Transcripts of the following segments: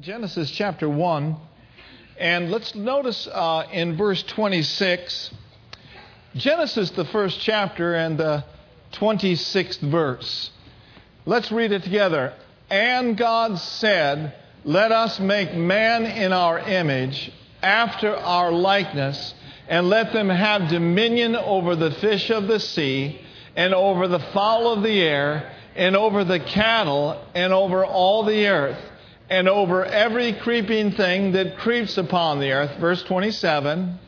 Genesis chapter 1, and let's notice in verse 26, Genesis the first chapter and the 26th verse. Let's read it together. And God said, let us make man in our image, after our likeness, and let them have dominion over the fish of the sea, and over the fowl of the air, and over the cattle, and over all the earth, and over every creeping thing that creeps upon the earth. Verse 27.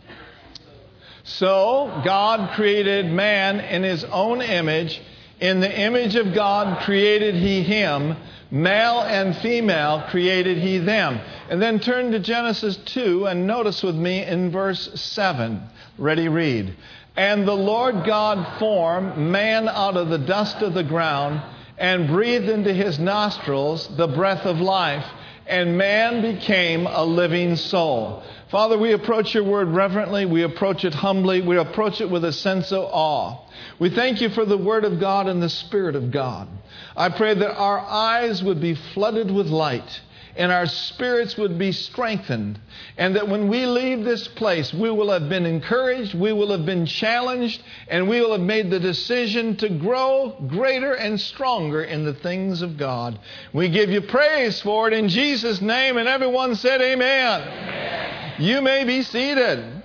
So God created man in his own image. In the image of God created he him. Male and female created he them. And then turn to Genesis 2 and notice with me in verse 7. Ready, read. And the Lord God formed man out of the dust of the ground, and breathed into his nostrils the breath of life, and man became a living soul. Father, we approach your word reverently. We approach it humbly. We approach it with a sense of awe. We thank you for the word of God and the Spirit of God. I pray that our eyes would be flooded with light, and our spirits would be strengthened, and that when we leave this place, we will have been encouraged, we will have been challenged, and we will have made the decision to grow greater and stronger in the things of God. We give you praise for it in Jesus' name, and everyone said amen. Amen. You may be seated.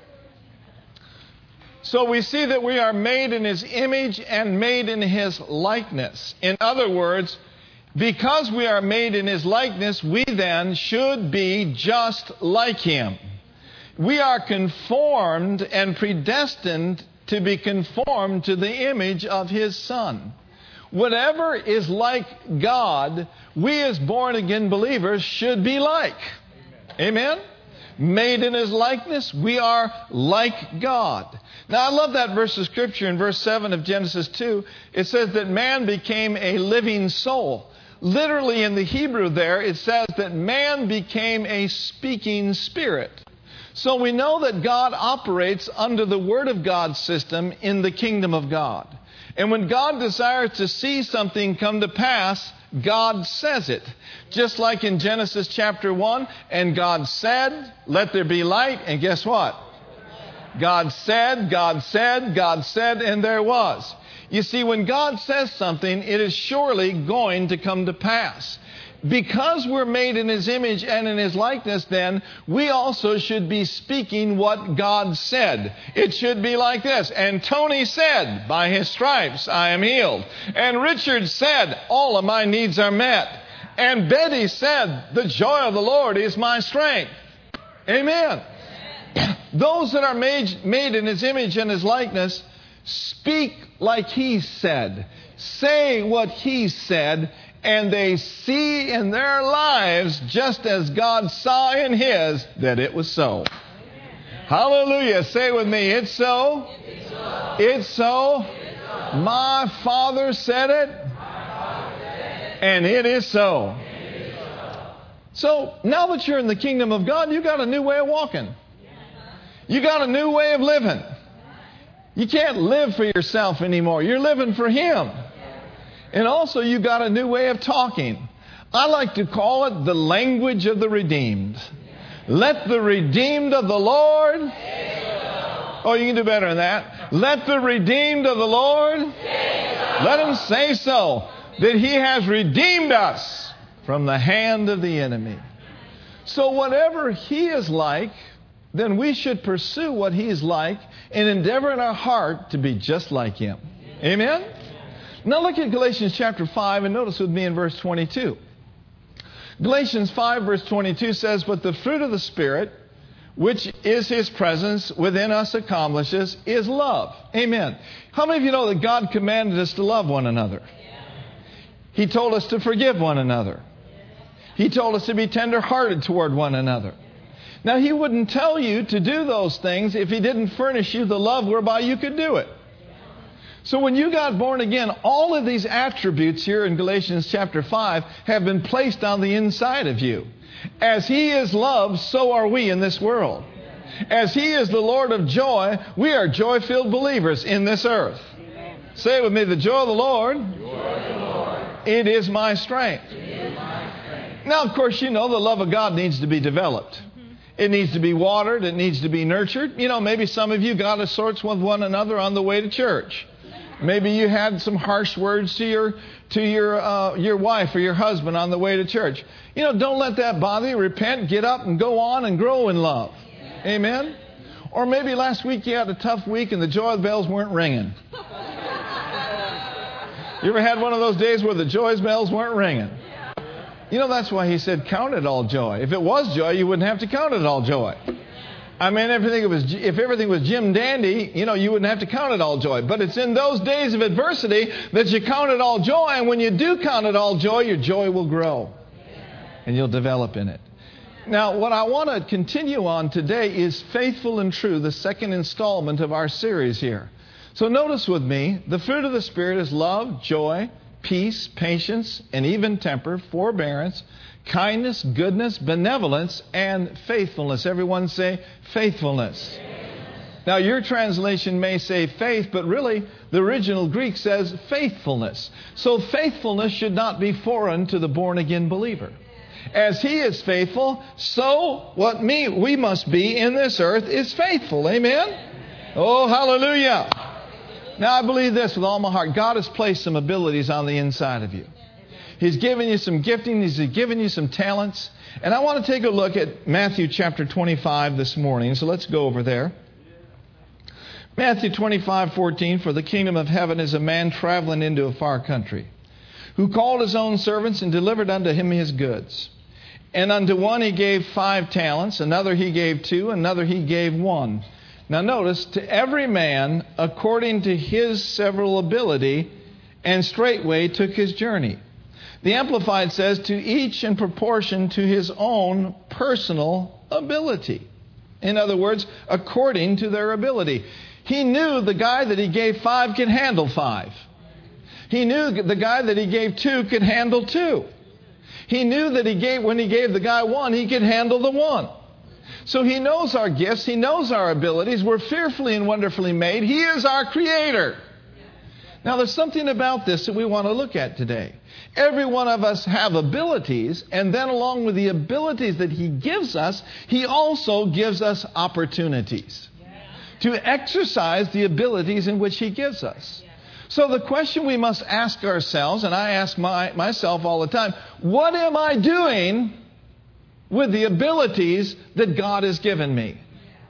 So we see that we are made in his image and made in his likeness. In other words, because we are made in his likeness, we then should be just like him. We are conformed and predestined to be conformed to the image of his Son. Whatever is like God, we as born-again believers should be like. Amen? Made in his likeness, we are like God. Now, I love that verse of Scripture in verse 7 of Genesis 2. It says that man became a living soul. Literally in the Hebrew there, it says that man became a speaking spirit. So we know that God operates under the Word of God system in the kingdom of God. And when God desires to see something come to pass, God says it. Just like in Genesis chapter 1, and God said, let there be light, and guess what? God said, God said, God said, and there was. You see, when God says something, it is surely going to come to pass. Because we're made in his image and in his likeness, then, we also should be speaking what God said. It should be like this. And Tony said, by his stripes I am healed. And Richard said, all of my needs are met. And Betty said, the joy of the Lord is my strength. Amen. Amen. Those that are made in his image and his likeness speak like he said, say what he said, and they see in their lives, just as God saw in his, that it was so. Amen. Hallelujah. Say with me, it's so. It's so. It's so. It's so. My Father said it, and it is so. It is so. So now that you're in the kingdom of God, you got a new way of walking. You got a new way of living. You can't live for yourself anymore. You're living for him. And also you got a new way of talking. I like to call it the language of the redeemed. Let the redeemed of the Lord. Oh, you can do better than that. Let the redeemed of the Lord. Let him say so. That he has redeemed us from the hand of the enemy. So whatever he is like, then we should pursue what he's like and endeavor in our heart to be just like him. Amen? Now look at Galatians chapter 5 and notice with me in verse 22. Galatians 5 verse 22 says, but the fruit of the Spirit, which is his presence within us accomplishes, is love. Amen. How many of you know that God commanded us to love one another? He told us to forgive one another. He told us to be tender-hearted toward one another. Now, he wouldn't tell you to do those things if he didn't furnish you the love whereby you could do it. So when you got born again, all of these attributes here in Galatians chapter 5 have been placed on the inside of you. As he is love, so are we in this world. As he is the Lord of joy, we are joy-filled believers in this earth. Amen. Say it with me, the joy of the Lord, it is my strength. It is my strength. Now, of course, you know the love of God needs to be developed. It needs to be watered. It needs to be nurtured. You know, maybe some of you got a sorts with one another on the way to church. Maybe you had some harsh words to your wife or your husband on the way to church. You know, don't let that bother you. Repent, get up, and go on and grow in love. Yeah. Amen? Or maybe last week you had a tough week and the joy bells weren't ringing. You ever had one of those days where the joy bells weren't ringing? You know, that's why he said, count it all joy. If it was joy, you wouldn't have to count it all joy. I mean, if everything was Jim Dandy, you know, you wouldn't have to count it all joy. But it's in those days of adversity that you count it all joy. And when you do count it all joy, your joy will grow. And you'll develop in it. Now, what I want to continue on today is Faithful and True, the second installment of our series here. So notice with me, the fruit of the Spirit is love, joy, peace, patience, and even temper, forbearance, kindness, goodness, benevolence, and faithfulness. Everyone say faithfulness. Now, your translation may say faith, but really the original Greek says faithfulness. So faithfulness should not be foreign to the born-again believer. As he is faithful, so what we must be in this earth is faithful. Amen? Oh, hallelujah. Now, I believe this with all my heart. God has placed some abilities on the inside of you. He's given you some gifting. He's given you some talents. And I want to take a look at Matthew chapter 25 this morning. So let's go over there. Matthew 25:14, for the kingdom of heaven is a man traveling into a far country, who called his own servants and delivered unto him his goods. And unto one he gave 5 talents, another he gave 2, another he gave 1. Now notice, to every man according to his several ability, and straightway took his journey. The Amplified says, to each in proportion to his own personal ability. In other words, according to their ability. He knew the guy that he gave 5 could handle 5. He knew the guy that he gave 2 could handle 2. He knew that when he gave the guy 1, he could handle the 1. So he knows our gifts. He knows our abilities. We're fearfully and wonderfully made. He is our creator. Now, there's something about this that we want to look at today. Every one of us have abilities, and then along with the abilities that he gives us, he also gives us opportunities to exercise the abilities in which he gives us. So the question we must ask ourselves, and I ask myself all the time, what am I doing with the abilities that God has given me?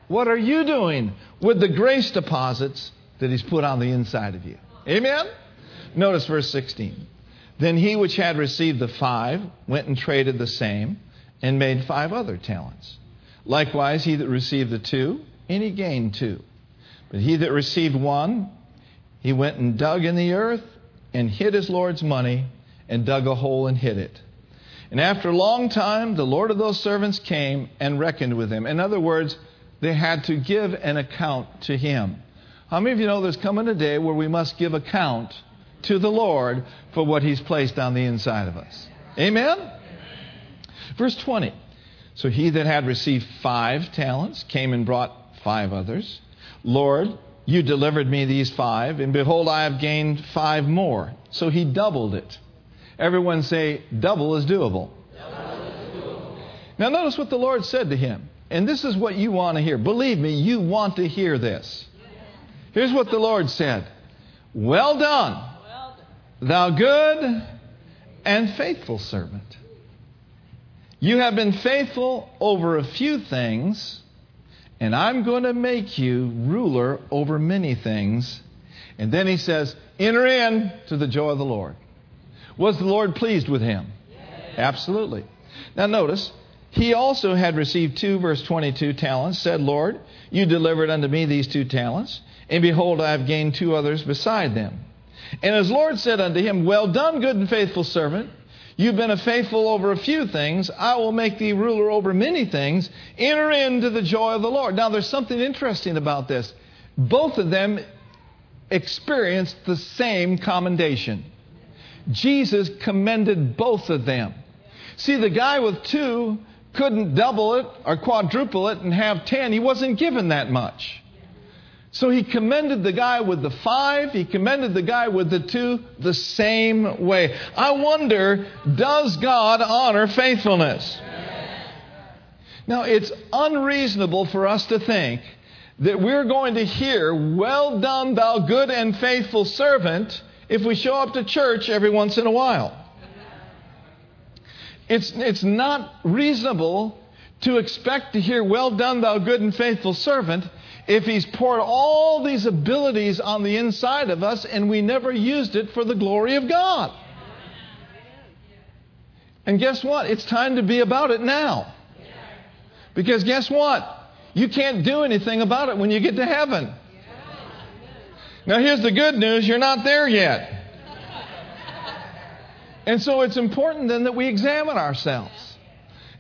What are you doing with the grace deposits that he's put on the inside of you? Amen? Notice verse 16. Then he which had received the 5 went and traded the same and made 5 other talents. Likewise, he that received the 2, and he gained 2. But he that received 1, he went and dug in the earth and hid his Lord's money, and dug a hole and hid it. And after a long time, the Lord of those servants came and reckoned with him. In other words, they had to give an account to him. How many of you know there's coming a day where we must give account to the Lord for what he's placed on the inside of us? Amen? Verse 20. So he that had received 5 talents came and brought 5 others. Lord, you delivered me these 5, and behold, I have gained 5 more. So he doubled it. Everyone say, double is doable. Double is doable. Now notice what the Lord said to him. And this is what you want to hear. Believe me, you want to hear this. Here's what the Lord said. Well done, thou good and faithful servant. You have been faithful over a few things, and I'm going to make you ruler over many things. And then he says, enter in to the joy of the Lord. Was the Lord pleased with him? Yes. Absolutely. Now notice, he also had received 2, verse 22, talents, said, Lord, you delivered unto me these 2 talents, and behold, I have gained 2 others beside them. And his Lord said unto him, well done, good and faithful servant. You've been faithful over a few things. I will make thee ruler over many things. Enter into the joy of the Lord. Now there's something interesting about this. Both of them experienced the same commendation. Jesus commended both of them. See, the guy with 2 couldn't double it or quadruple it and have 10. He wasn't given that much. So he commended the guy with the 5. He commended the guy with the 2 the same way. I wonder, does God honor faithfulness? Now, it's unreasonable for us to think that we're going to hear, "Well done, thou good and faithful servant," if we show up to church every once in a while. It's not reasonable to expect to hear, "Well done, thou good and faithful servant," if he's poured all these abilities on the inside of us and we never used it for the glory of God. And guess what? It's time to be about it now. Because guess what? You can't do anything about it when you get to heaven. Now here's the good news. You're not there yet. And so it's important then that we examine ourselves.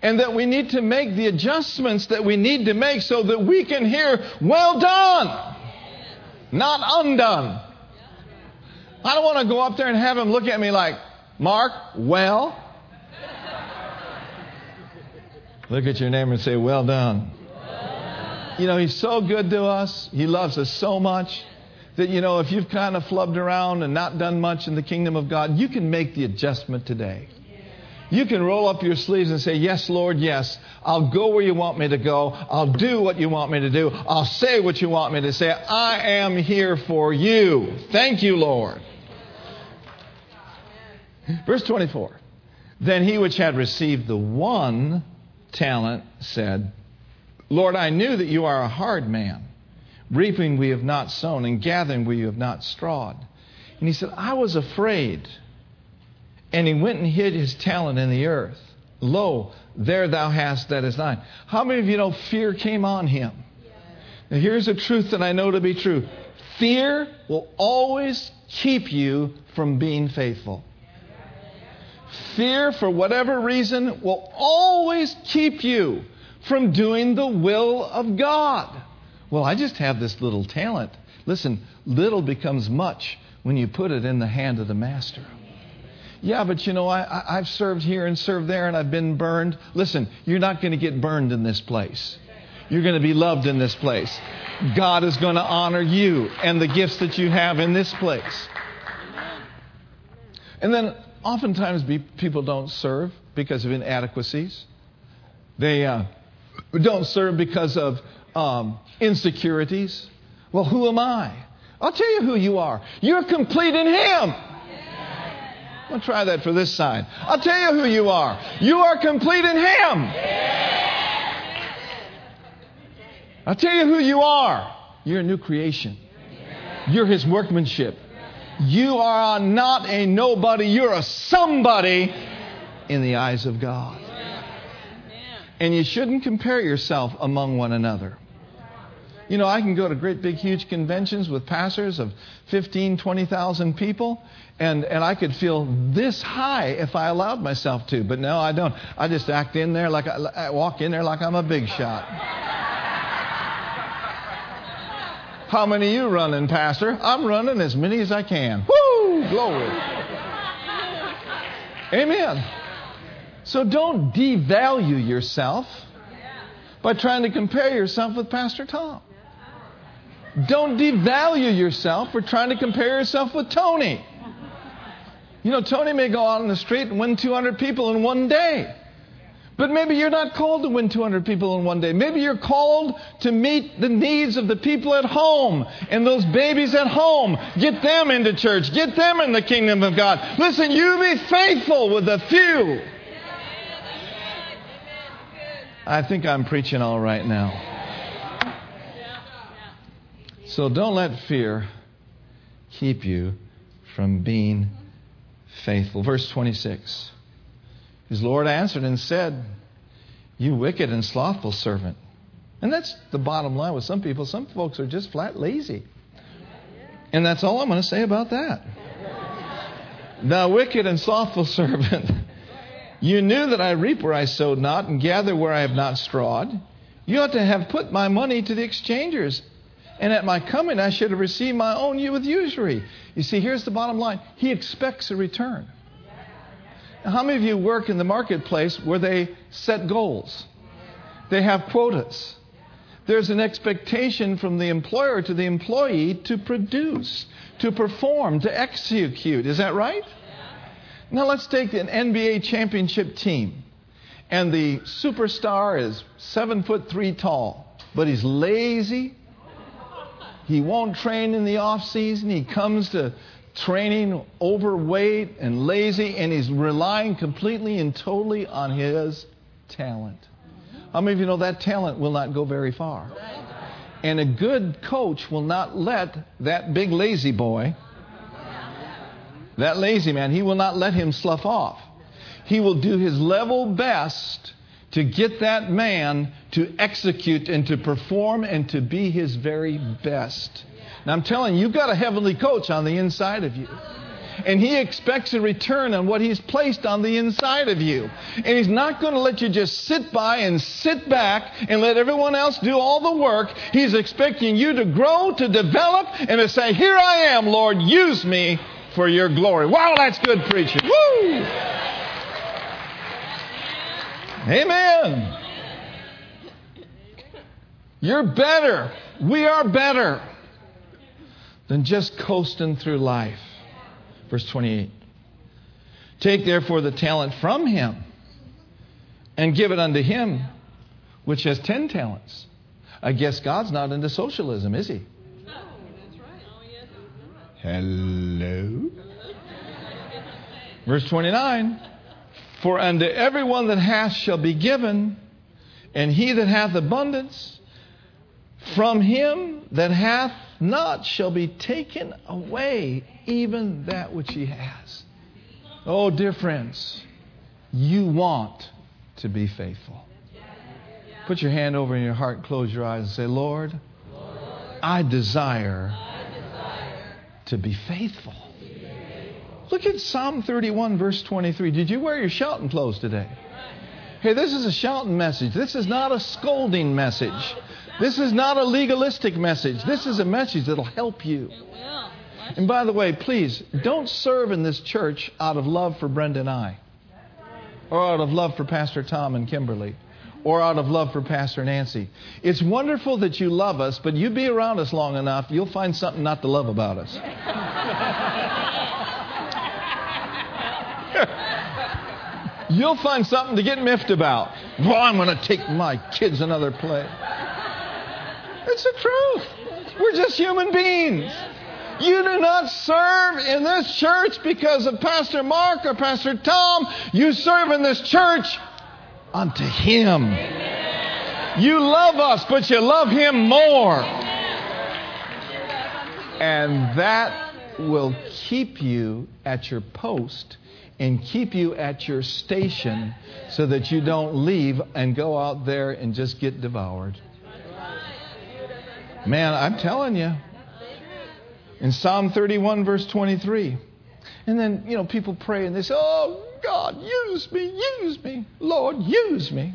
And that we need to make the adjustments that we need to make so that we can hear, "Well done," not "undone." I don't want to go up there and have him look at me like, "Mark, well." Look at your neighbor and say, "Well done." You know, he's so good to us. He loves us so much that, you know, if you've kind of flubbed around and not done much in the kingdom of God, you can make the adjustment today. You can roll up your sleeves and say, "Yes, Lord, yes. I'll go where you want me to go. I'll do what you want me to do. I'll say what you want me to say. I am here for you. Thank you, Lord." Verse 24. "Then he which had received the 1 talent said, 'Lord, I knew that you are a hard man, reaping we have not sown and gathering we have not strawed.' And he said, 'I was afraid.' And he went and hid his talent in the earth. Lo, there thou hast that is thine." How many of you know fear came on him? Now here's a truth that I know to be true. Fear will always keep you from being faithful. Fear, for whatever reason, will always keep you from doing the will of God. "Well, I just have this little talent." Listen, little becomes much when you put it in the hand of the master. "Yeah, but you know, I've served here and served there and I've been burned." Listen, you're not going to get burned in this place. You're going to be loved in this place. God is going to honor you and the gifts that you have in this place. And then oftentimes people don't serve because of inadequacies. They don't serve because of insecurities. "Well, who am I?" I'll tell you who you are. You're complete in Him. I'll try that for this side. I'll tell you who you are. You are complete in Him. Yeah. I'll tell you who you are. You're a new creation. Yeah. You're His workmanship. Yeah. You are not a nobody. You're a somebody in the eyes of God. Yeah. And you shouldn't compare yourself among one another. You know, I can go to great big huge conventions with pastors of 15, 20,000 people, and I could feel this high if I allowed myself to. But no, I don't. I just act in there like I walk in there like I'm a big shot. How many of you running, Pastor? I'm running as many as I can. Woo! Glory. Amen. So don't devalue yourself by trying to compare yourself with Pastor Tom. Don't devalue yourself for trying to compare yourself with Tony. You know, Tony may go out on the street and win 200 people in one day. But maybe you're not called to win 200 people in one day. Maybe you're called to meet the needs of the people at home and those babies at home. Get them into church. Get them in the kingdom of God. Listen, you be faithful with a few. I think I'm preaching all right now. So don't let fear keep you from being faithful. Verse 26. His Lord answered and said, "You wicked and slothful servant." And that's the bottom line with some people. Some folks are just flat lazy. And that's all I'm going to say about that. "Thou wicked and slothful servant, you knew that I reap where I sowed not and gather where I have not strawed. You ought to have put my money to the exchangers, and at my coming I should have received my own with usury." You see, here's the bottom line. He expects a return. Now, how many of you work in the marketplace where they set goals? They have quotas. There's an expectation from the employer to the employee to produce, to perform, to execute. Is that right? Yeah. Now let's take an NBA championship team. And the superstar is 7'3" tall, but he's lazy. He won't train in the off season. He comes to training overweight and lazy, and he's relying completely and totally on his talent. How many of you know that talent will not go very far? And a good coach will not let that big lazy boy, that lazy man, he will not let him slough off. He will do his level best to get that man to execute and to perform and to be his very best. Now I'm telling you, you've got a heavenly coach on the inside of you. And he expects a return on what he's placed on the inside of you. And he's not going to let you just sit by and sit back and let everyone else do all the work. He's expecting you to grow, to develop, and to say, "Here I am, Lord, use me for your glory." Wow, that's good preaching. Woo! Amen. You're better. We are better than just coasting through life. Verse 28. Take therefore the talent from him and give it unto him which has 10 talents. I guess God's not into socialism, is he? No, that's right. Oh, yes, hello. Verse 29. For unto everyone that hath shall be given, and he that hath abundance, from him that hath not shall be taken away even that which he has. Oh, dear friends, you want to be faithful. Put your hand over in your heart, close your eyes and say, "Lord, I desire to be faithful." Look at Psalm 31, verse 23. Did you wear your shouting clothes today? Hey, this is a shouting message. This is not a scolding message. This is not a legalistic message. This is a message that will help you. And by the way, please, don't serve in this church out of love for Brenda and I, or out of love for Pastor Tom and Kimberly, or out of love for Pastor Nancy. It's wonderful that you love us, but you be around us long enough, you'll find something not to love about us. You'll find something to get miffed about. Well, I'm going to take my kids another play. It's the truth. We're just human beings. You do not serve in this church because of Pastor Mark or Pastor Tom. You serve in this church unto him. You love us, but you love him more. And that will keep you at your post and keep you at your station so that you don't leave and go out there and just get devoured. Man, I'm telling you. In Psalm 31, verse 23. And then, people pray and they say, "Oh, God, use me, use me. Lord, use me.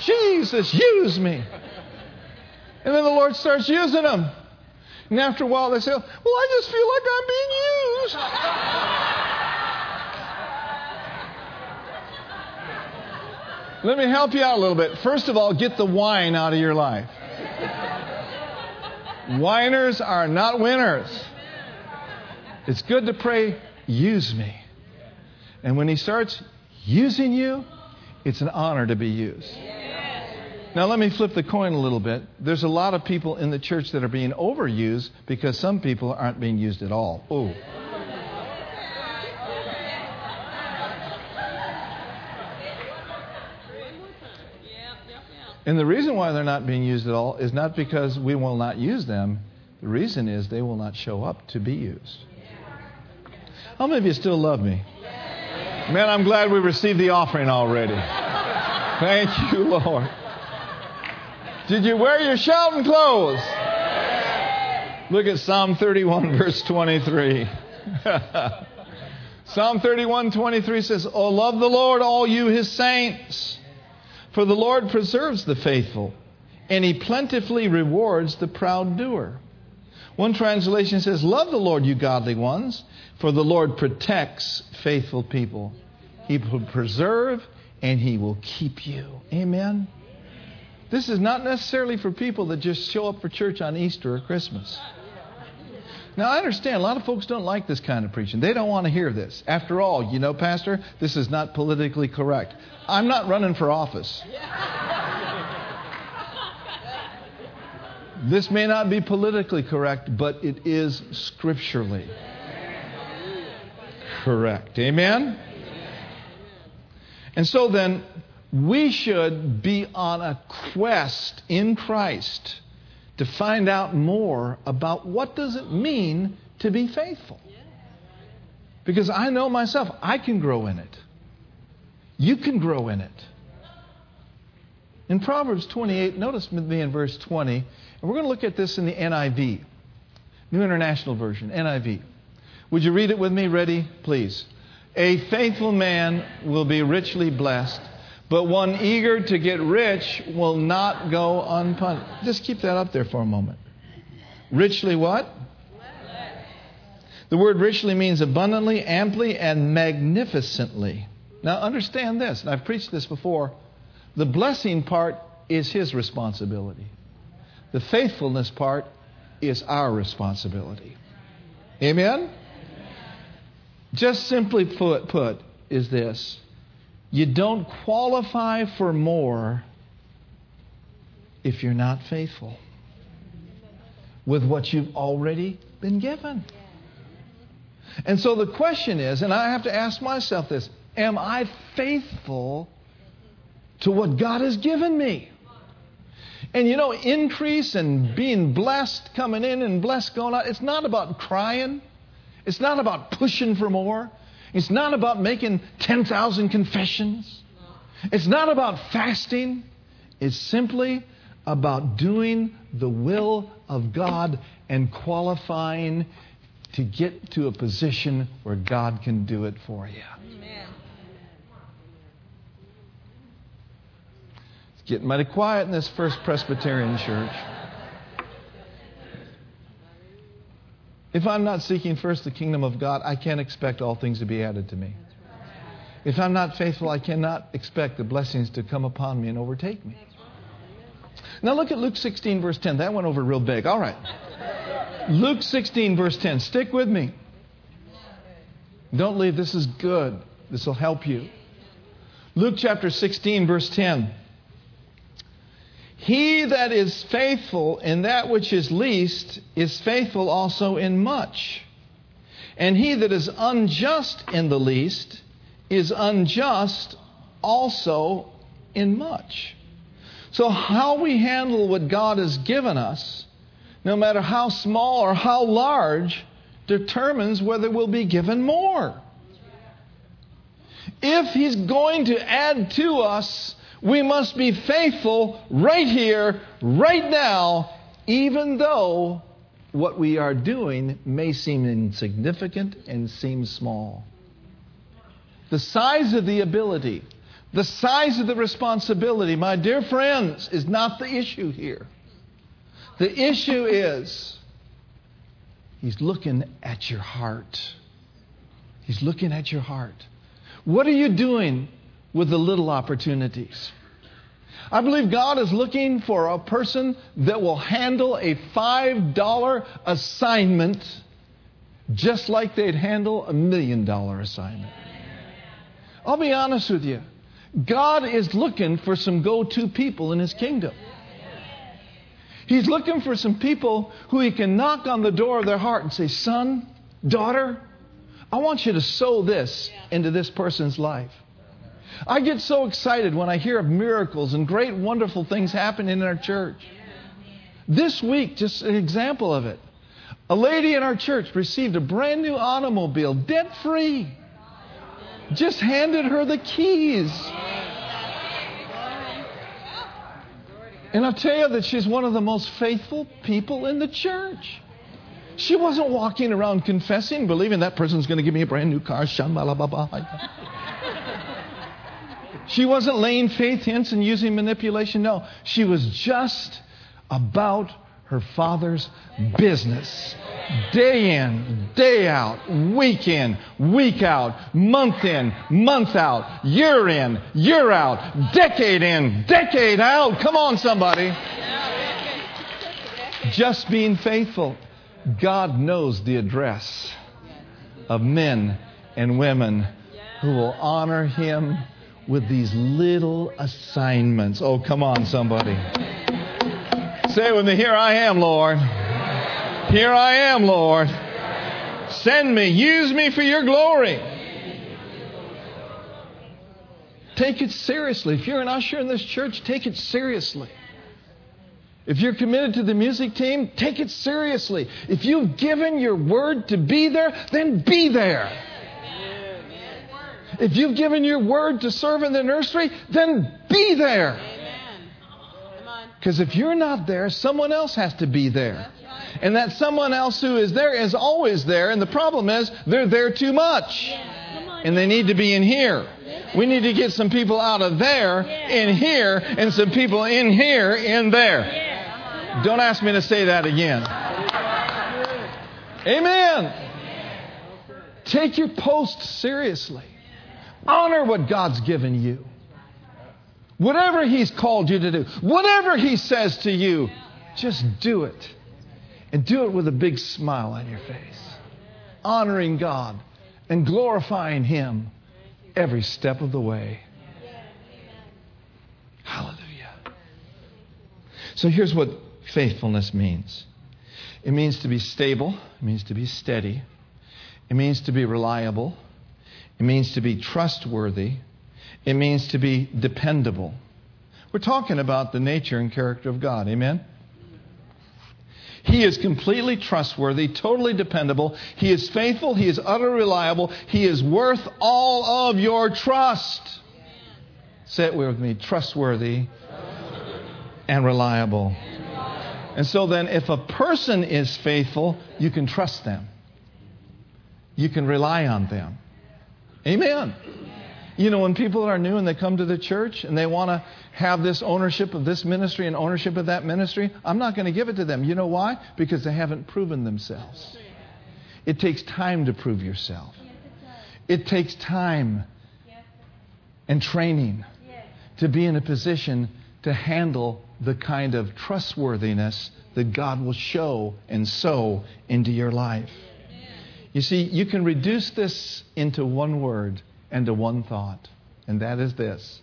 Jesus, use me." And then the Lord starts using them. And after a while they say, "Well, I just feel like I'm being used." Let me help you out a little bit. First of all, get the wine out of your life. Whiners are not winners. It's good to pray, "Use me." And when he starts using you, it's an honor to be used. Now let me flip the coin a little bit. There's a lot of people in the church that are being overused because some people aren't being used at all. Oh. And the reason why they're not being used at all is not because we will not use them. The reason is they will not show up to be used. How many of you still love me? Man, I'm glad we received the offering already. Thank you, Lord. Did you wear your shouting clothes? Look at Psalm 31, verse 23. Psalm 31, 23 says, "Oh, love the Lord, all you his saints. For the Lord preserves the faithful, and he plentifully rewards the proud doer." One translation says, "Love the Lord, you godly ones, for the Lord protects faithful people. He will preserve, and he will keep you." Amen? This is not necessarily for people that just show up for church on Easter or Christmas. Now, I understand a lot of folks don't like this kind of preaching. They don't want to hear this. After all, you know, Pastor, this is not politically correct. I'm not running for office. This may not be politically correct, but it is scripturally correct. Amen? And so then, we should be on a quest in Christ to find out more about what does it mean to be faithful. Because I know myself, I can grow in it. You can grow in it. In Proverbs 28, notice with me in verse 20, and we're going to look at this in the NIV, New International Version, NIV. Would you read it with me? Ready? Please. A faithful man will be richly blessed, but one eager to get rich will not go unpunished. Just keep that up there for a moment. Richly what? The word richly means abundantly, amply, and magnificently. Now understand this, and I've preached this before. The blessing part is his responsibility. The faithfulness part is our responsibility. Amen? Just simply put is this. You don't qualify for more if you're not faithful with what you've already been given. And so the question is, and I have to ask myself this, am I faithful to what God has given me? And you know, increase and being blessed coming in and blessed going out, it's not about crying. It's not about pushing for more. It's not about making 10,000 confessions. It's not about fasting. It's simply about doing the will of God and qualifying to get to a position where God can do it for you. Amen. It's getting mighty quiet in this First Presbyterian Church. If I'm not seeking first the kingdom of God, I can't expect all things to be added to me. If I'm not faithful, I cannot expect the blessings to come upon me and overtake me. Now look at Luke 16, verse 10. That went over real big. All right. Luke 16, verse 10. Stick with me. Don't leave. This is good. This will help you. Luke chapter 16, verse 10. He that is faithful in that which is least is faithful also in much. And he that is unjust in the least is unjust also in much. So how we handle what God has given us, no matter how small or how large, determines whether we'll be given more. If He's going to add to us, we must be faithful right here, right now, even though what we are doing may seem insignificant and seem small. The size of the ability, the size of the responsibility, my dear friends, is not the issue here. The issue is, He's looking at your heart. He's looking at your heart. What are you doing with the little opportunities? I believe God is looking for a person that will handle a $5 assignment just like they'd handle a $1 million assignment. I'll be honest with you. God is looking for some go-to people in His kingdom. He's looking for some people who He can knock on the door of their heart and say, son, daughter, I want you to sow this into this person's life. I get so excited when I hear of miracles and great, wonderful things happening in our church. This week, just an example of it. A lady in our church received a brand new automobile, debt-free. Just handed her the keys. And I'll tell you that she's one of the most faithful people in the church. She wasn't walking around confessing, believing that person's going to give me a brand new car. She wasn't laying faith hints and using manipulation. No, she was just about her father's business. Day in, day out, week in, week out, month in, month out, year in, year out, decade in, decade out. Come on, somebody. Just being faithful. God knows the address of men and women who will honor Him with these little assignments. Oh, come on, somebody. Say with me, here I am, Lord. Here I am, Lord. Send me. Use me for your glory. Take it seriously. If you're an usher in this church, take it seriously. If you're committed to the music team, take it seriously. If you've given your word to be there, then be there. If you've given your word to serve in the nursery, then be there. Because if you're not there, someone else has to be there. And that someone else who is there is always there. And the problem is they're there too much. And they need to be in here. We need to get some people out of there, in here, and some people in here, in there. Don't ask me to say that again. Amen. Take your post seriously. Honor what God's given you. Whatever He's called you to do, whatever He says to you, just do it. And do it with a big smile on your face. Honoring God and glorifying Him every step of the way. Hallelujah. So here's what faithfulness means. It means to be stable. It means to be steady. It means to be reliable. It means to be trustworthy. It means to be dependable. We're talking about the nature and character of God. Amen? He is completely trustworthy, totally dependable. He is faithful. He is utterly reliable. He is worth all of your trust. Say it with me. Trustworthy and reliable. And so then, if a person is faithful, you can trust them. You can rely on them. Amen. You know, when people are new and they come to the church and they want to have this ownership of this ministry and ownership of that ministry, I'm not going to give it to them. You know why? Because they haven't proven themselves. It takes time to prove yourself. It takes time and training to be in a position to handle the kind of trustworthiness that God will show and sow into your life. You see, you can reduce this into one word and to one thought, and that is this.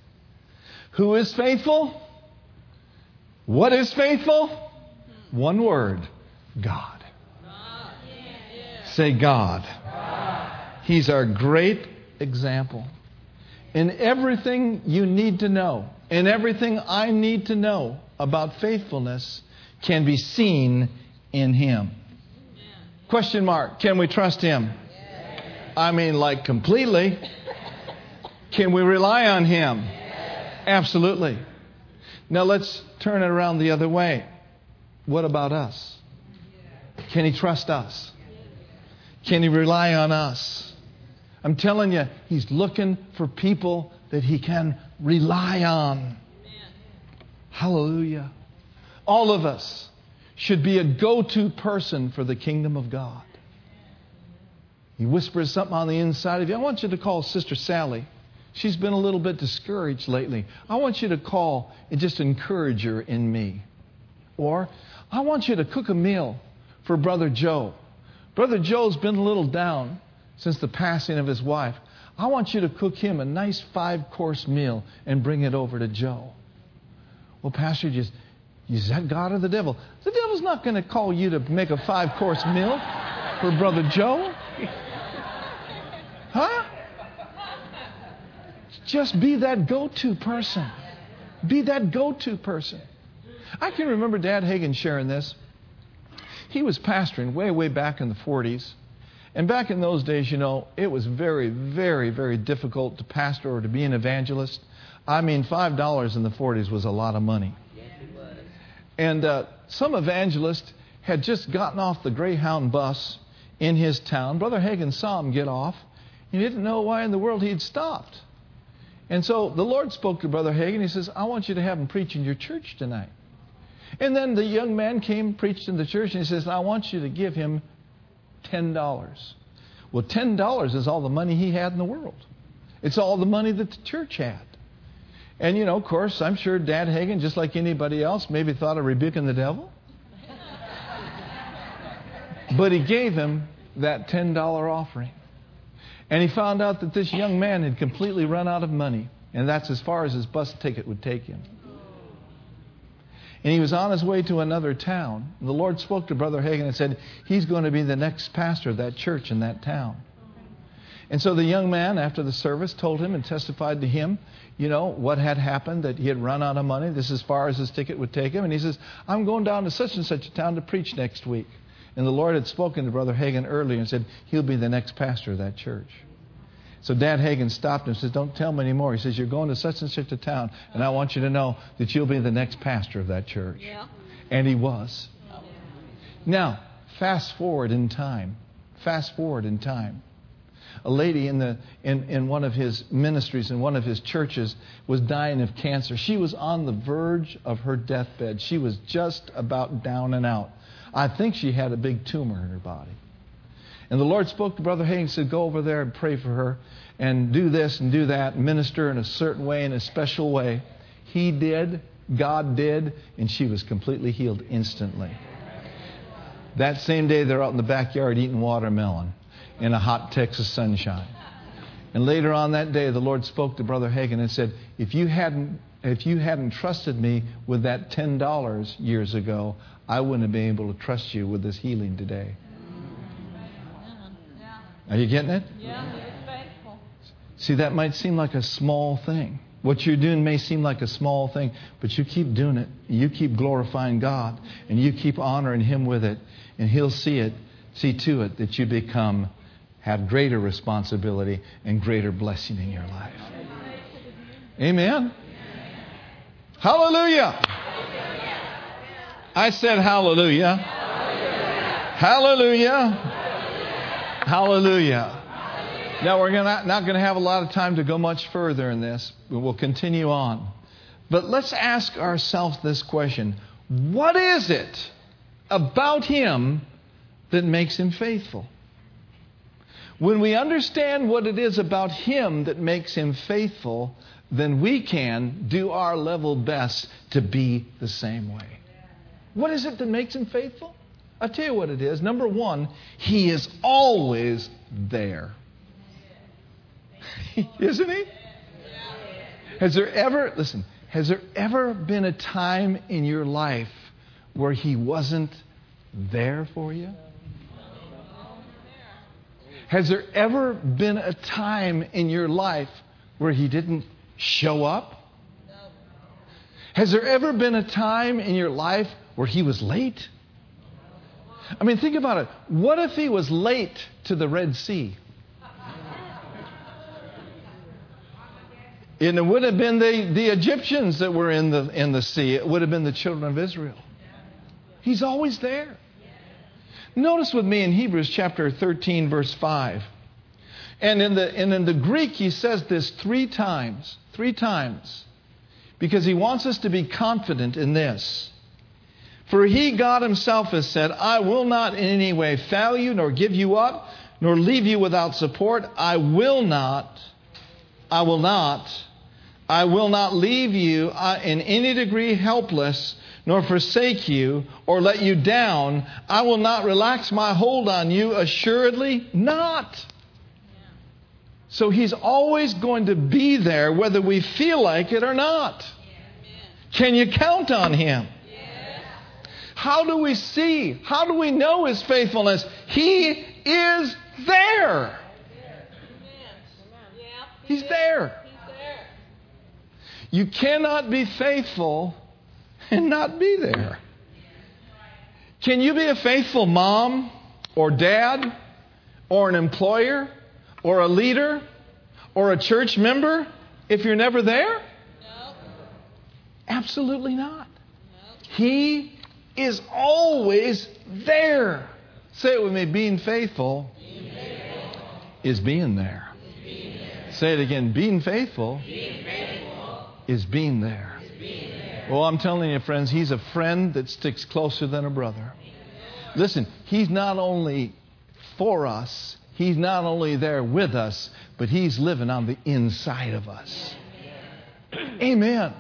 Who is faithful? What is faithful? One word, God. Say God. He's our great example. In everything you need to know, in everything I need to know about faithfulness can be seen in Him. Question mark, can we trust Him? Yes. I mean, like completely. Can we rely on Him? Yes. Absolutely. Now let's turn it around the other way. What about us? Can He trust us? Can He rely on us? I'm telling you, He's looking for people that He can rely on. Hallelujah. All of us should be a go-to person for the kingdom of God. He whispers something on the inside of you. I want you to call Sister Sally. She's been a little bit discouraged lately. I want you to call and just encourage her in me. Or, I want you to cook a meal for Brother Joe. Brother Joe's been a little down since the passing of his wife. I want you to cook him a nice 5-course meal and bring it over to Joe. Well, Pastor, just... is that God or the devil? The devil's not going to call you to make a 5-course meal for Brother Joe. Huh? Just be that go-to person. Be that go-to person. I can remember Dad Hagin sharing this. He was pastoring way, way back in the 40s. And back in those days, you know, it was very, very, very difficult to pastor or to be an evangelist. I mean, $5 in the 40s was a lot of money. And some evangelist had just gotten off the Greyhound bus in his town. Brother Hagin saw him get off. He didn't know why in the world he'd stopped. And so the Lord spoke to Brother Hagin. He says, I want you to have him preach in your church tonight. And then the young man came, preached in the church, and he says, I want you to give him $10. Well, $10 is all the money he had in the world. It's all the money that the church had. And, you know, of course, I'm sure Dad Hagin, just like anybody else, maybe thought of rebuking the devil. But he gave him that $10 offering. And he found out that this young man had completely run out of money. And that's as far as his bus ticket would take him. And he was on his way to another town. The Lord spoke to Brother Hagin and said, he's going to be the next pastor of that church in that town. And so the young man, after the service, told him and testified to him, you know, what had happened, that he had run out of money. This is as far as his ticket would take him. And he says, I'm going down to such and such a town to preach next week. And the Lord had spoken to Brother Hagin earlier and said, he'll be the next pastor of that church. So Dad Hagin stopped him and says, don't tell me anymore. He says, you're going to such and such a town, and I want you to know that you'll be the next pastor of that church. Yeah. And he was. Yeah. Now, fast forward in time. Fast forward in time. A lady in one of his ministries, in one of his churches, was dying of cancer. She was on the verge of her deathbed. She was just about down and out. I think she had a big tumor in her body. And the Lord spoke to Brother Hagin and said, go over there and pray for her and do this and do that, and minister in a certain way, in a special way. He did, God did, and she was completely healed instantly. That same day, they're out in the backyard eating watermelon in a hot Texas sunshine. And later on that day, the Lord spoke to Brother Hagin and said, if you hadn't trusted me with that $10 years ago, I wouldn't have been able to trust you with this healing today. Are you getting it? Yeah, it's faithful. See, that might seem like a small thing. What you're doing may seem like a small thing, but you keep doing it. You keep glorifying God, and you keep honoring Him with it, and He'll see to it that you have greater responsibility and greater blessing in your life. Amen? Hallelujah! I said hallelujah. Hallelujah. Hallelujah. Now, we're not going to have a lot of time to go much further in this. We will continue on. But let's ask ourselves this question. What is it about Him that makes Him faithful? When we understand what it is about Him that makes Him faithful, then we can do our level best to be the same way. What is it that makes Him faithful? I'll tell you what it is. Number one, He is always there. Isn't He? Has there ever been a time in your life where He wasn't there for you? Has there ever been a time in your life where He didn't show up? Has there ever been a time in your life where He was late? I mean, think about it. What if He was late to the Red Sea? And it would have been the Egyptians that were in the sea. It would have been the children of Israel. He's always there. Notice with me in Hebrews chapter 13, verse 5. And in the Greek, he says this three times. Because he wants us to be confident in this. For He, God Himself, has said, I will not in any way fail you, nor give you up, nor leave you without support. I will not leave you in any degree helpless, nor forsake you, or let you down. I will not relax my hold on you, assuredly not. So He's always going to be there, whether we feel like it or not. Can you count on Him? How do we see? How do we know His faithfulness? He is there. He's there. You cannot be faithful and not be there. Can you be a faithful mom or dad or an employer or a leader or a church member if you're never there? No. Absolutely not. No. He is always there. Say it with me. Being faithful, is being there. Say it again. Being faithful, is being there. Well, I'm telling you, friends, he's a friend that sticks closer than a brother. Listen, he's not only for us, he's not only there with us, but he's living on the inside of us. Amen.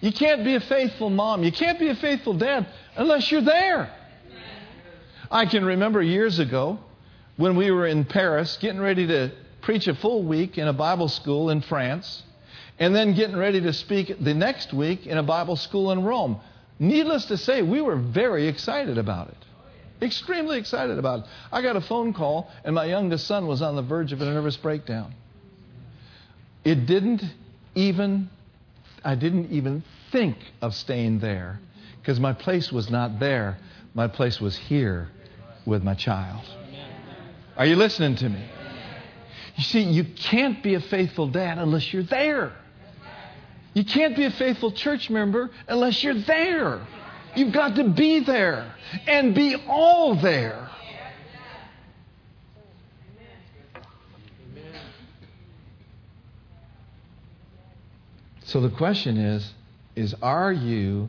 You can't be a faithful mom. You can't be a faithful dad unless you're there. I can remember years ago when we were in Paris getting ready to preach a full week in a Bible school in France and then getting ready to speak the next week in a Bible school in Rome. Needless to say, we were very excited about it. Extremely excited about it. I got a phone call and my youngest son was on the verge of a nervous breakdown. I didn't even think of staying there because my place was not there. My place was here with my child. Are you listening to me? You see, you can't be a faithful dad unless you're there. You can't be a faithful church member unless you're there. You've got to be there and be all there. So the question is are you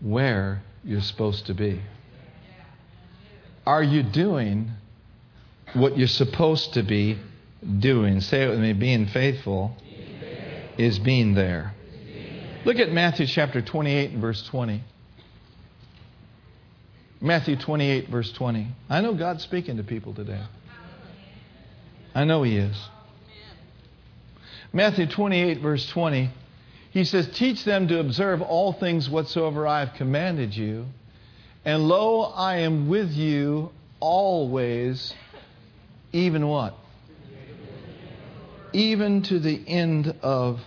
where you're supposed to be? Are you doing what you're supposed to be doing? Say it with me, being faithful is being there. Look at Matthew chapter 28 and verse 20. Matthew 28 verse 20. I know God's speaking to people today. I know He is. Matthew 28 verse 20. He says, teach them to observe all things whatsoever I have commanded you. And lo, I am with you always, even what? Even to the end of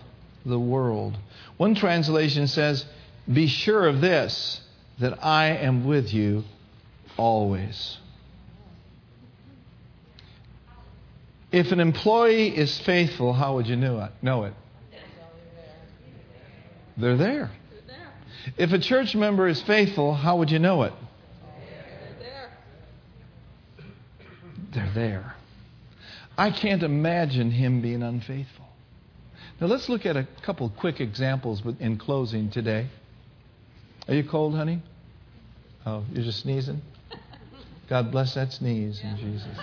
the world. One translation says, be sure of this, that I am with you always. If an employee is faithful, how would you know it? They're there. If a church member is faithful, how would you know it? They're there. I can't imagine him being unfaithful. Now let's look at a couple quick examples in closing today. Are you cold, honey? Oh, you're just sneezing? God bless that sneeze in Jesus.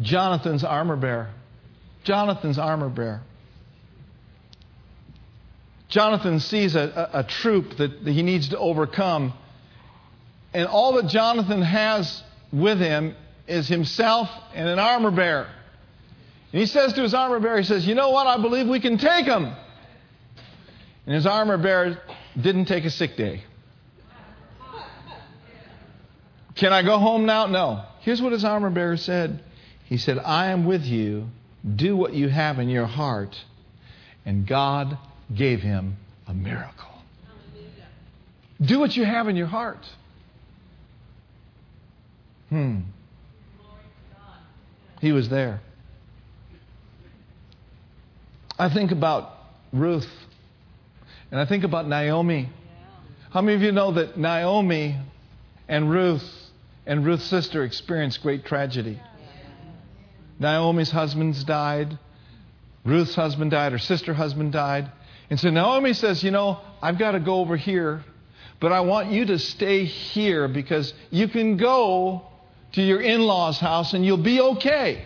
Jonathan's armor bearer. Jonathan sees a troop that he needs to overcome. And all that Jonathan has with him is himself and an armor bearer. And he says to his armor bearer, he says, you know what? I believe we can take him. And his armor bearer didn't take a sick day. Can I go home now? No. Here's what his armor bearer said. He said, I am with you. Do what you have in your heart. And God gave him a miracle. Do what you have in your heart. He was there. I think about Ruth. And I think about Naomi. How many of you know that Naomi and Ruth's sister experienced great tragedy? Naomi's husband died. Ruth's husband died. Her sister's husband died. And so Naomi says, you know, I've got to go over here, but I want you to stay here because you can go to your in-laws' house and you'll be okay.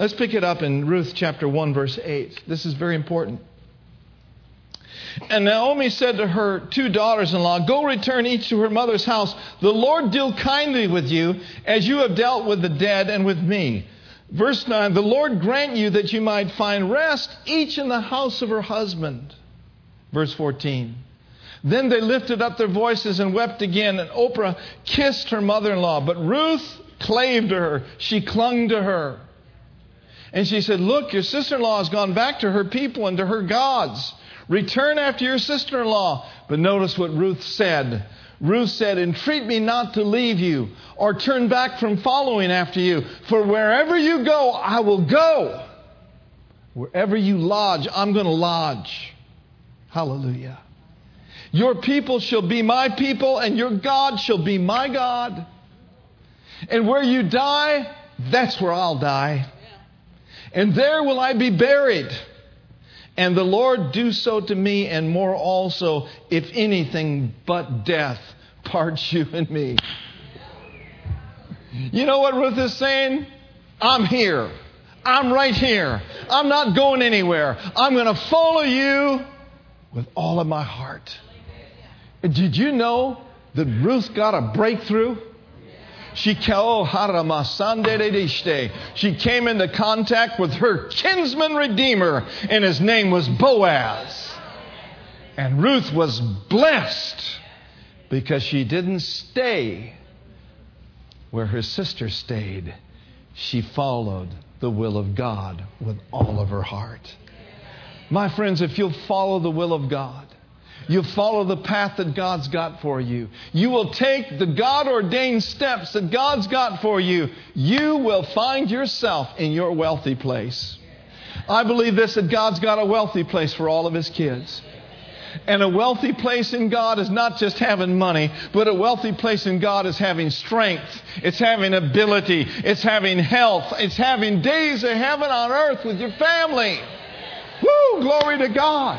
Let's pick it up in Ruth chapter 1, verse 8. This is very important. And Naomi said to her two daughters-in-law, go return each to her mother's house. The Lord deal kindly with you as you have dealt with the dead and with me. Verse 9, the Lord grant you that you might find rest, each in the house of her husband. Verse 14, then they lifted up their voices and wept again, and Orpah kissed her mother-in-law. But Ruth clave to her. She clung to her. And she said, look, your sister-in-law has gone back to her people and to her gods. Return after your sister-in-law. But notice what Ruth said. Ruth said, entreat me not to leave you or turn back from following after you. For wherever you go, I will go. Wherever you lodge, I'm going to lodge. Hallelujah. Your people shall be my people, and your God shall be my God. And where you die, that's where I'll die. and there will I be buried. And the Lord do so to me, and more also, if anything but death parts you and me. You know what Ruth is saying? I'm here. I'm right here. I'm not going anywhere. I'm going to follow you with all of my heart. Did you know that Ruth got a breakthrough? She came into contact with her kinsman redeemer, and his name was Boaz. And Ruth was blessed because she didn't stay where her sister stayed. She followed the will of God with all of her heart. My friends, if you'll follow the will of God, you'll follow the path that God's got for you. You will take the God-ordained steps that God's got for you. You will find yourself in your wealthy place. I believe this, that God's got a wealthy place for all of His kids. And a wealthy place in God is not just having money, but a wealthy place in God is having strength. It's having ability. It's having health. It's having days of heaven on earth with your family. Woo! Glory to God.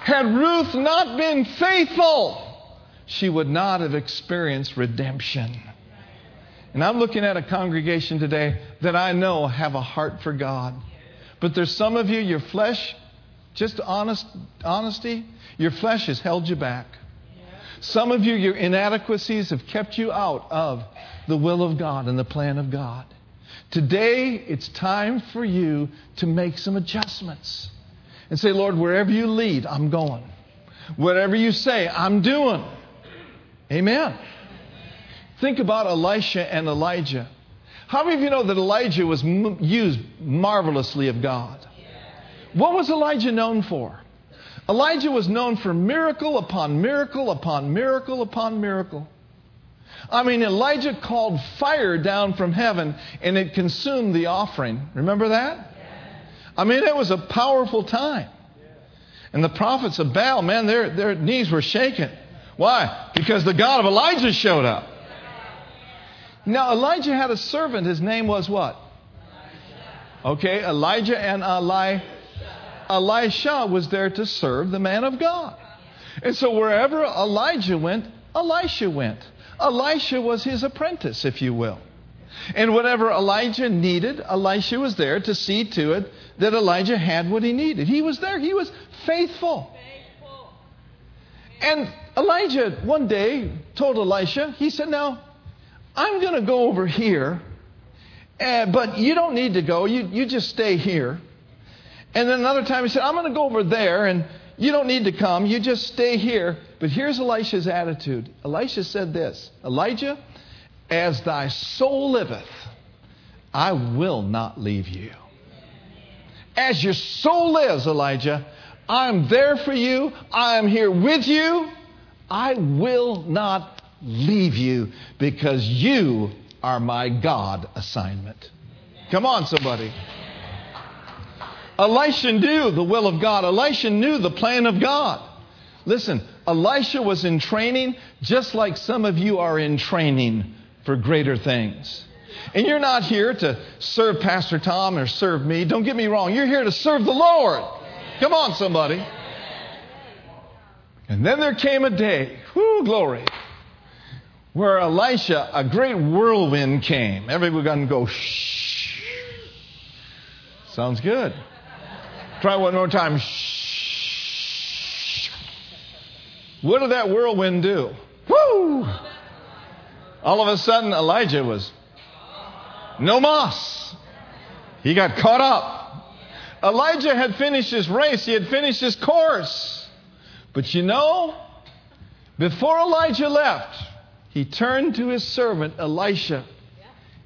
Had Ruth not been faithful, she would not have experienced redemption. And I'm looking at a congregation today that I know have a heart for God. But there's some of you, your flesh, just honesty, your flesh has held you back. Some of you, your inadequacies have kept you out of the will of God and the plan of God. Today, it's time for you to make some adjustments. And say, Lord, wherever you lead, I'm going. Whatever you say, I'm doing. Amen. Think about Elisha and Elijah. How many of you know that Elijah was used marvelously of God? What was Elijah known for? Elijah was known for miracle upon miracle upon miracle upon miracle. I mean, Elijah called fire down from heaven and it consumed the offering. Remember that? I mean, it was a powerful time. And the prophets of Baal, man, their knees were shaken. Why? Because the God of Elijah showed up. Now, Elijah had a servant. His name was what? Okay, Elijah and Elisha was there to serve the man of God. And so wherever Elijah went, Elisha went. Elisha was his apprentice, if you will. And whatever Elijah needed, Elisha was there to see to it that Elijah had what he needed. He was there. He was faithful. And Elijah one day told Elisha, he said, now, I'm going to go over here, but you don't need to go. You just stay here. And then another time he said, I'm going to go over there, and you don't need to come. You just stay here. But here's Elisha's attitude. Elisha said this, Elijah, as thy soul liveth, I will not leave you. As your soul lives, Elijah, I'm there for you. I'm here with you. I will not leave you because you are my God assignment. Come on, somebody. Elisha knew the will of God. Elisha knew the plan of God. Listen, Elisha was in training just like some of you are in training for greater things. And you're not here to serve Pastor Tom or serve me. Don't get me wrong. You're here to serve the Lord. Come on, somebody. And then there came a day, whoo, glory, where Elisha, a great whirlwind came. Everyone go, shh. Sounds good. Try one more time. Shh. What did that whirlwind do? Whoo! All of a sudden, Elijah was no mas. He got caught up. Elijah had finished his race. He had finished his course. But you know, before Elijah left, he turned to his servant, Elisha. He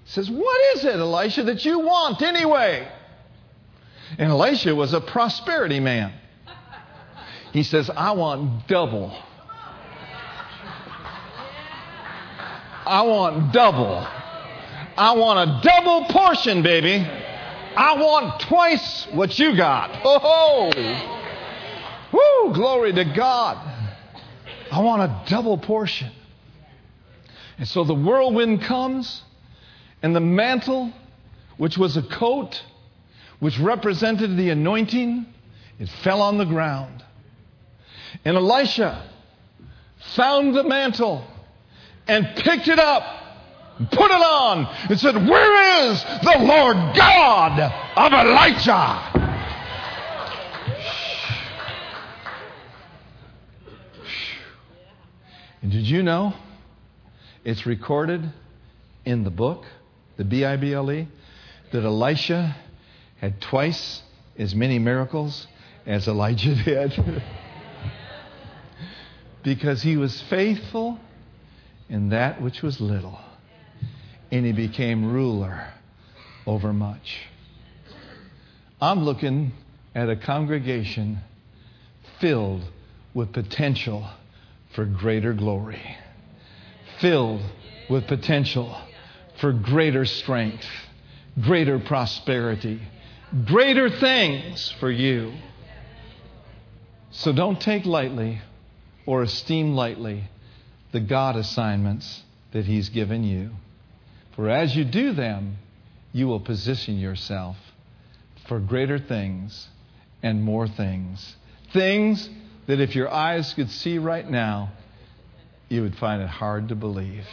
says, what is it, Elisha, that you want anyway? And Elisha was a prosperity man. He says, I want double. I want double. I want a double portion, baby. I want twice what you got. Oh, woo! Glory to God. I want a double portion. And so the whirlwind comes, and the mantle which was a coat, which represented the anointing, it fell on the ground. And Elisha found the mantle and picked it up, put it on, and said, "Where is the Lord God of Elijah?" And did you know it's recorded in the book, the Bible, that Elisha had twice as many miracles as Elijah did? Because he was faithful in that which was little, and he became ruler over much. I'm looking at a congregation filled with potential for greater glory, filled with potential for greater strength, greater prosperity, greater things for you. So don't take lightly or esteem lightly the God assignments that He's given you. For as you do them, you will position yourself for greater things and more things. Things that if your eyes could see right now, you would find it hard to believe.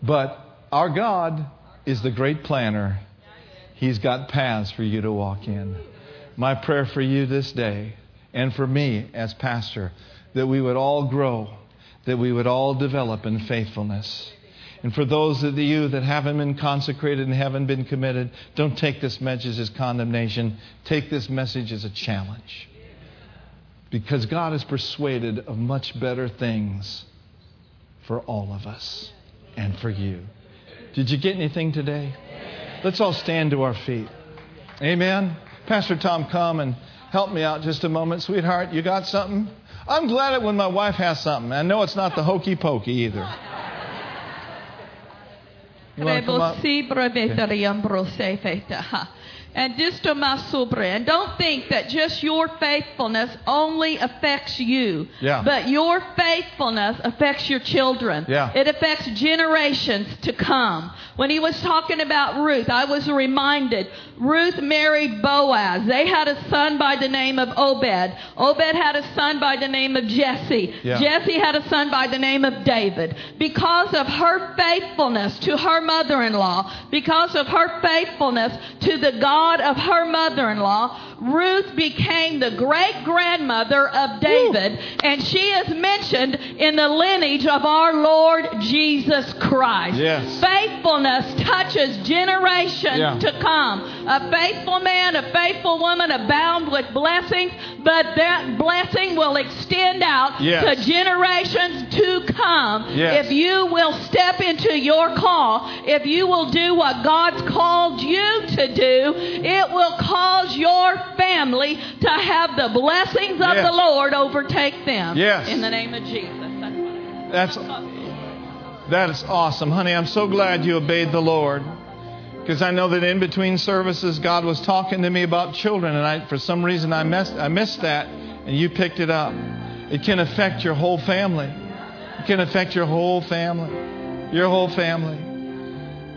But our God is the great planner. He's got paths for you to walk in. My prayer for you this day, and for me as pastor, that we would all grow, that we would all develop in faithfulness. And for those of you that haven't been consecrated and haven't been committed, don't take this message as condemnation. Take this message as a challenge. Because God is persuaded of much better things for all of us and for you. Did you get anything today? Let's all stand to our feet. Amen. Pastor Tom, come and help me out just a moment. Sweetheart, you got something? I'm glad it when my wife has something. I know it's not the hokey pokey either. And don't think that just your faithfulness only affects you, but your faithfulness affects your children. Yeah. It affects generations to come. When he was talking about Ruth, I was reminded Ruth married Boaz. They had a son by the name of Obed. Obed had a son by the name of Jesse. Yeah. Jesse had a son by the name of David. Because of her faithfulness to her mother-in-law, because of her faithfulness to the God of her mother-in-law, Ruth became the great-grandmother of David, and she is mentioned in the lineage of our Lord Jesus Christ. Yes. Faithfulness touches generations to come. A faithful man, a faithful woman abound with blessings, but that blessing will extend out to generations to come. Yes. If you will step into your call, if you will do what God's called you to do, it will cause your family to have the blessings of the Lord overtake them. Yes. In the name of Jesus. That is awesome. Honey, I'm so glad you obeyed the Lord. Because I know that in between services, God was talking to me about children. And I, for some reason, I missed that. And you picked it up. It can affect your whole family. It can affect your whole family. Your whole family.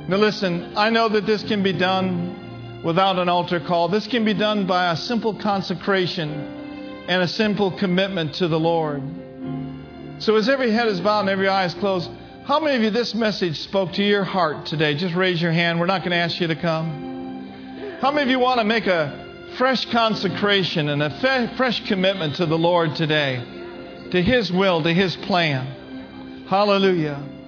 Now listen, I know that this can be done without an altar call. This can be done by a simple consecration and a simple commitment to the Lord. So as every head is bowed and every eye is closed, how many of you this message spoke to your heart today? Just raise your hand. We're not going to ask you to come. How many of you want to make a fresh consecration and a fresh commitment to the Lord today? To His will, to His plan. Hallelujah.